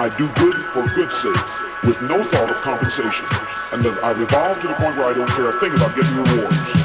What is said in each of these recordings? I do good for good's sake, with no thought of compensation, and as I revolve to the point where I don't care a thing about getting rewards.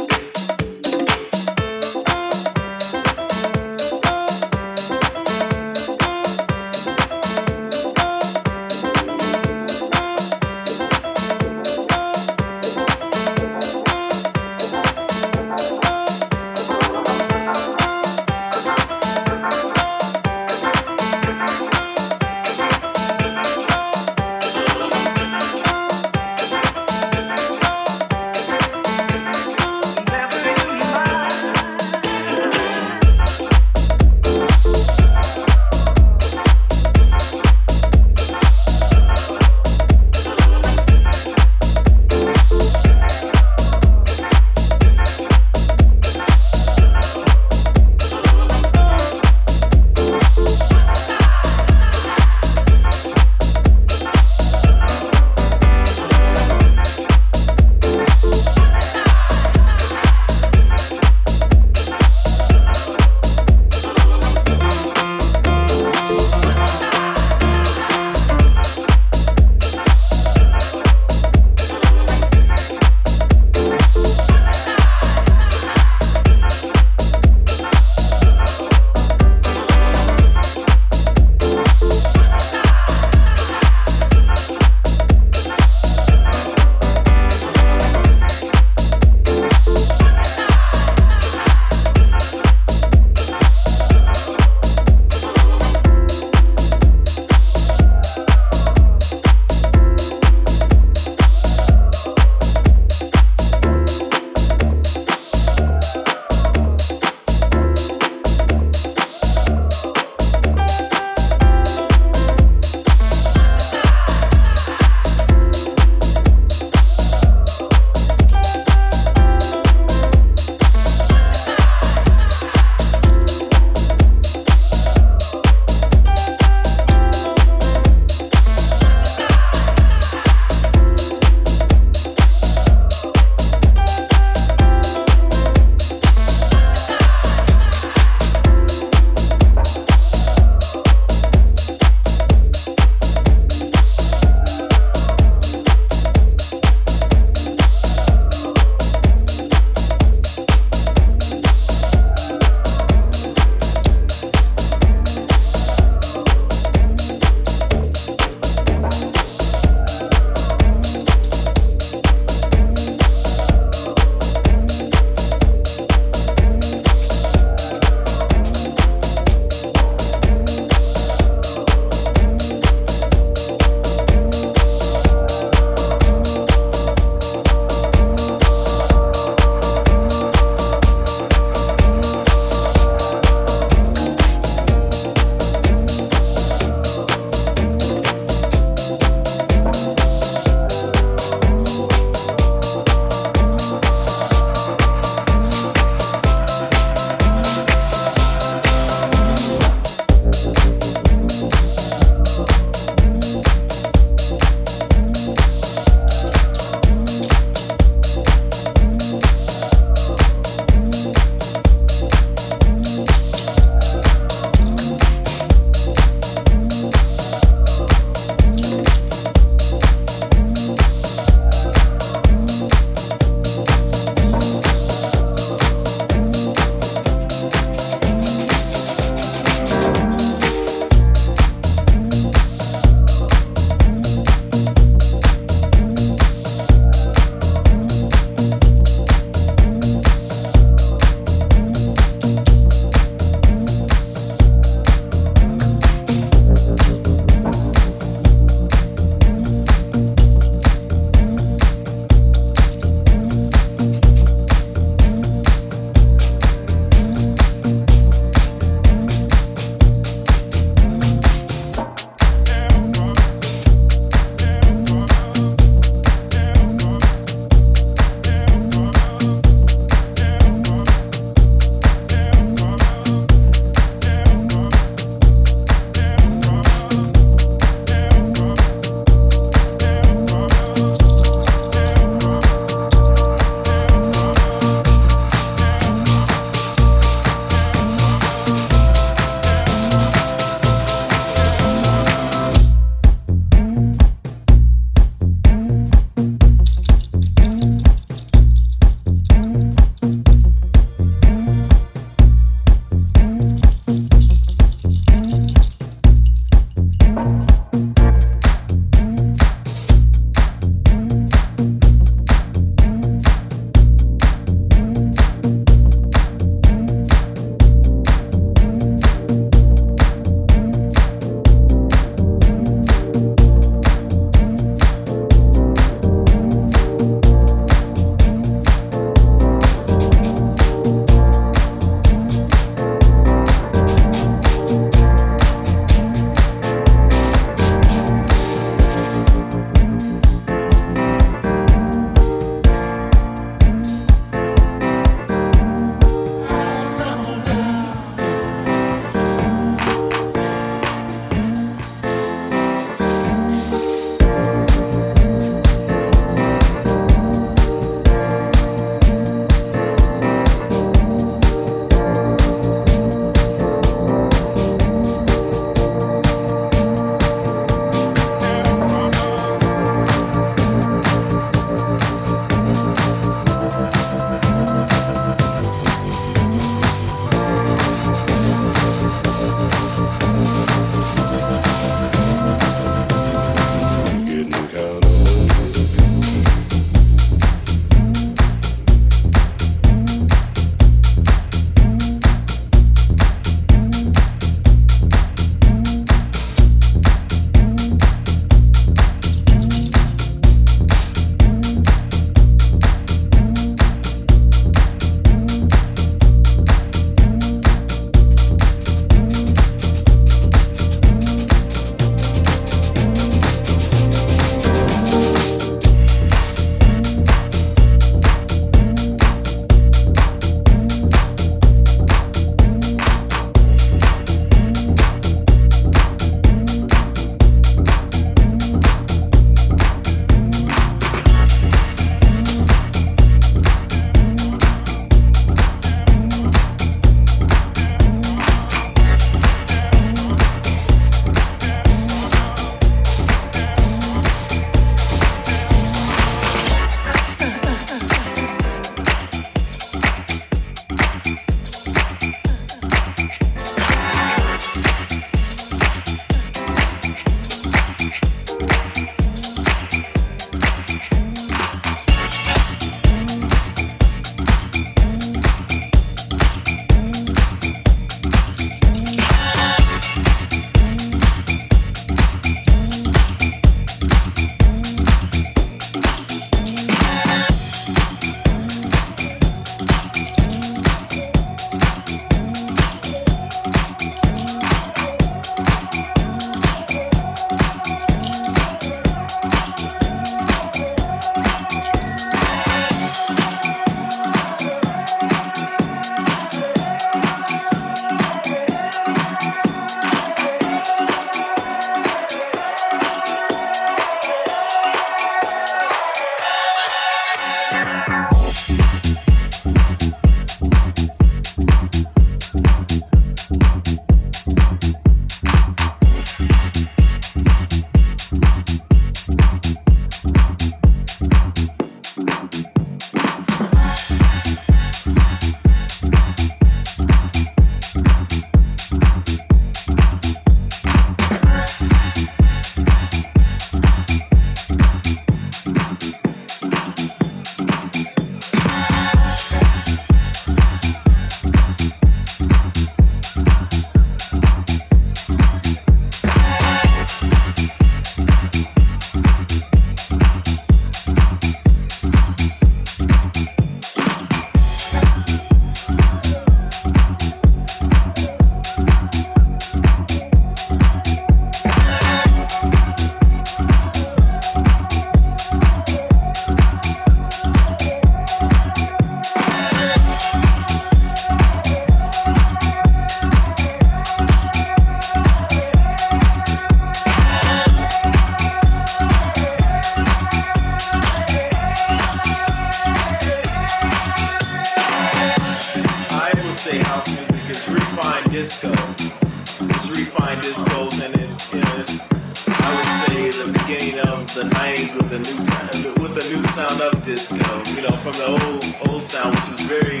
this, from the old sound, which is very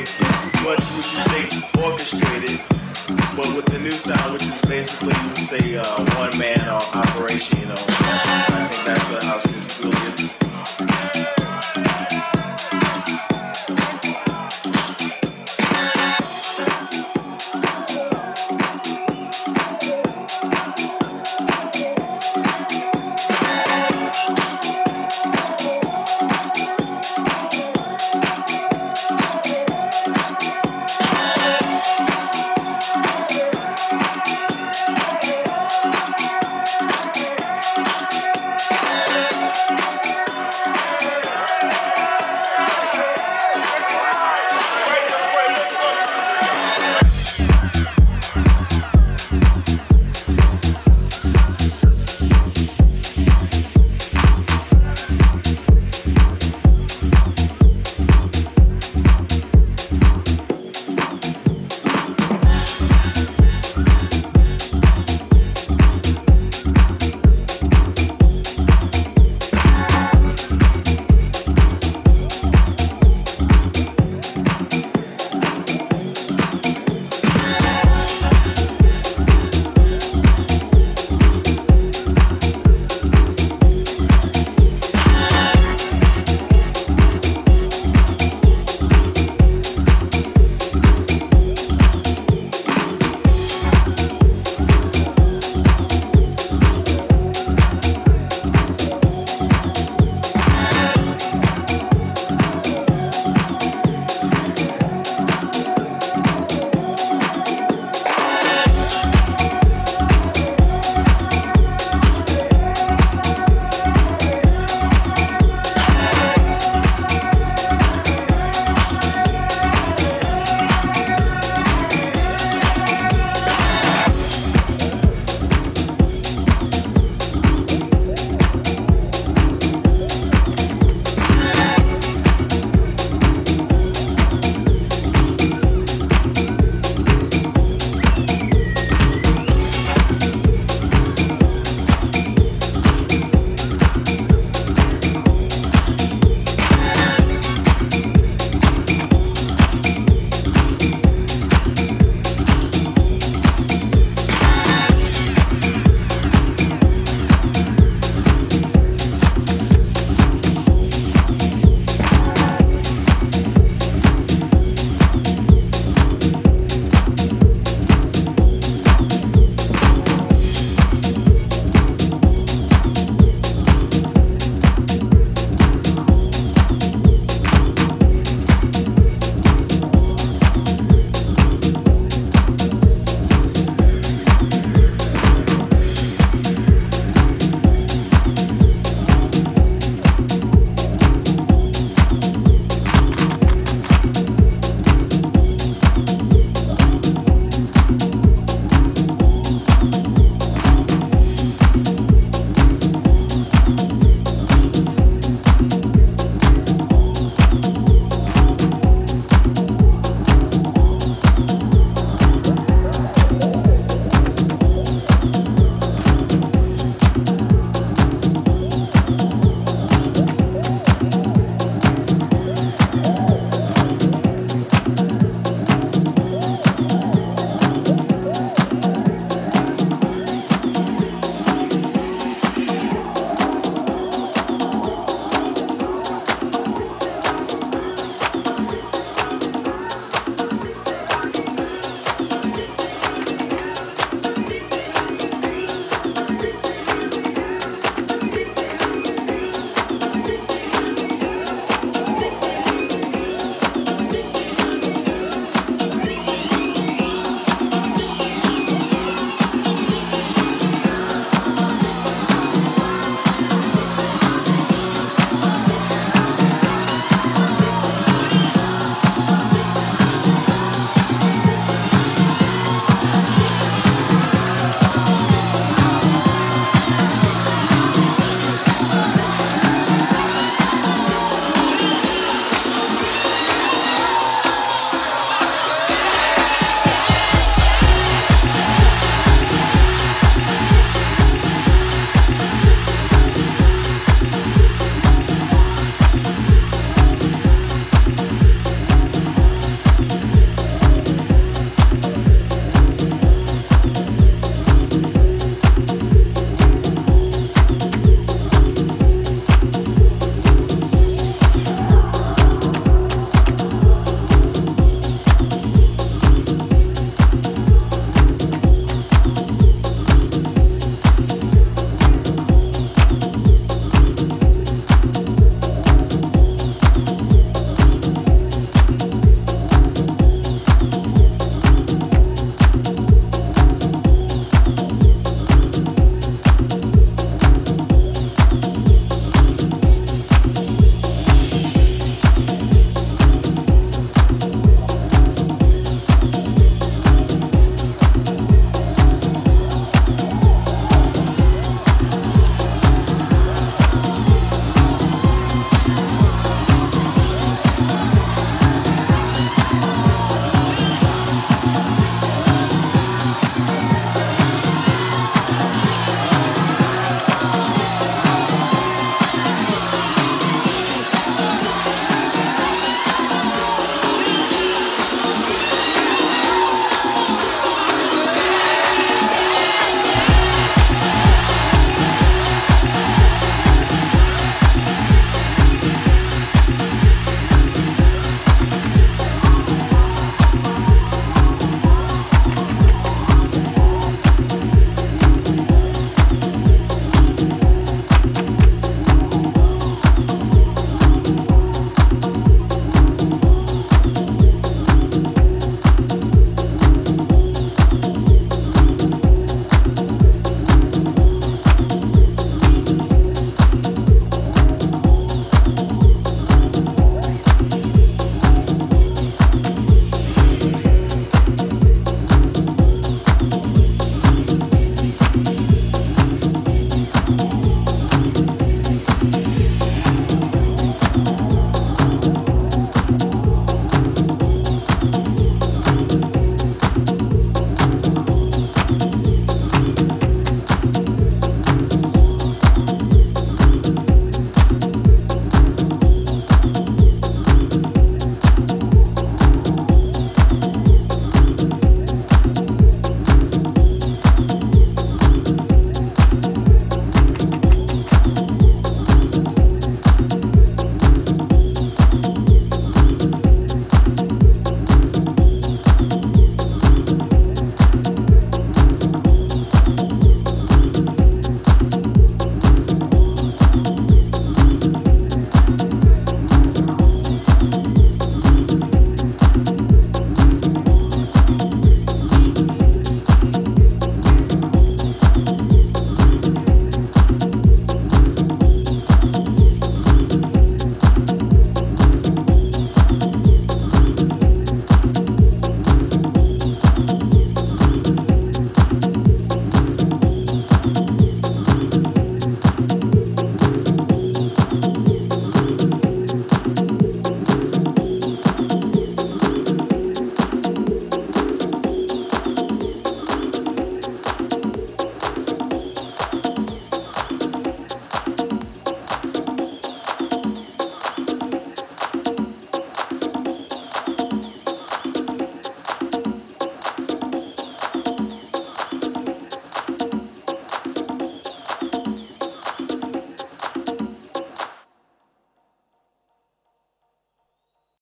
much, would you say, orchestrated, but with the new sound, which is basically, you would say, one-man operation.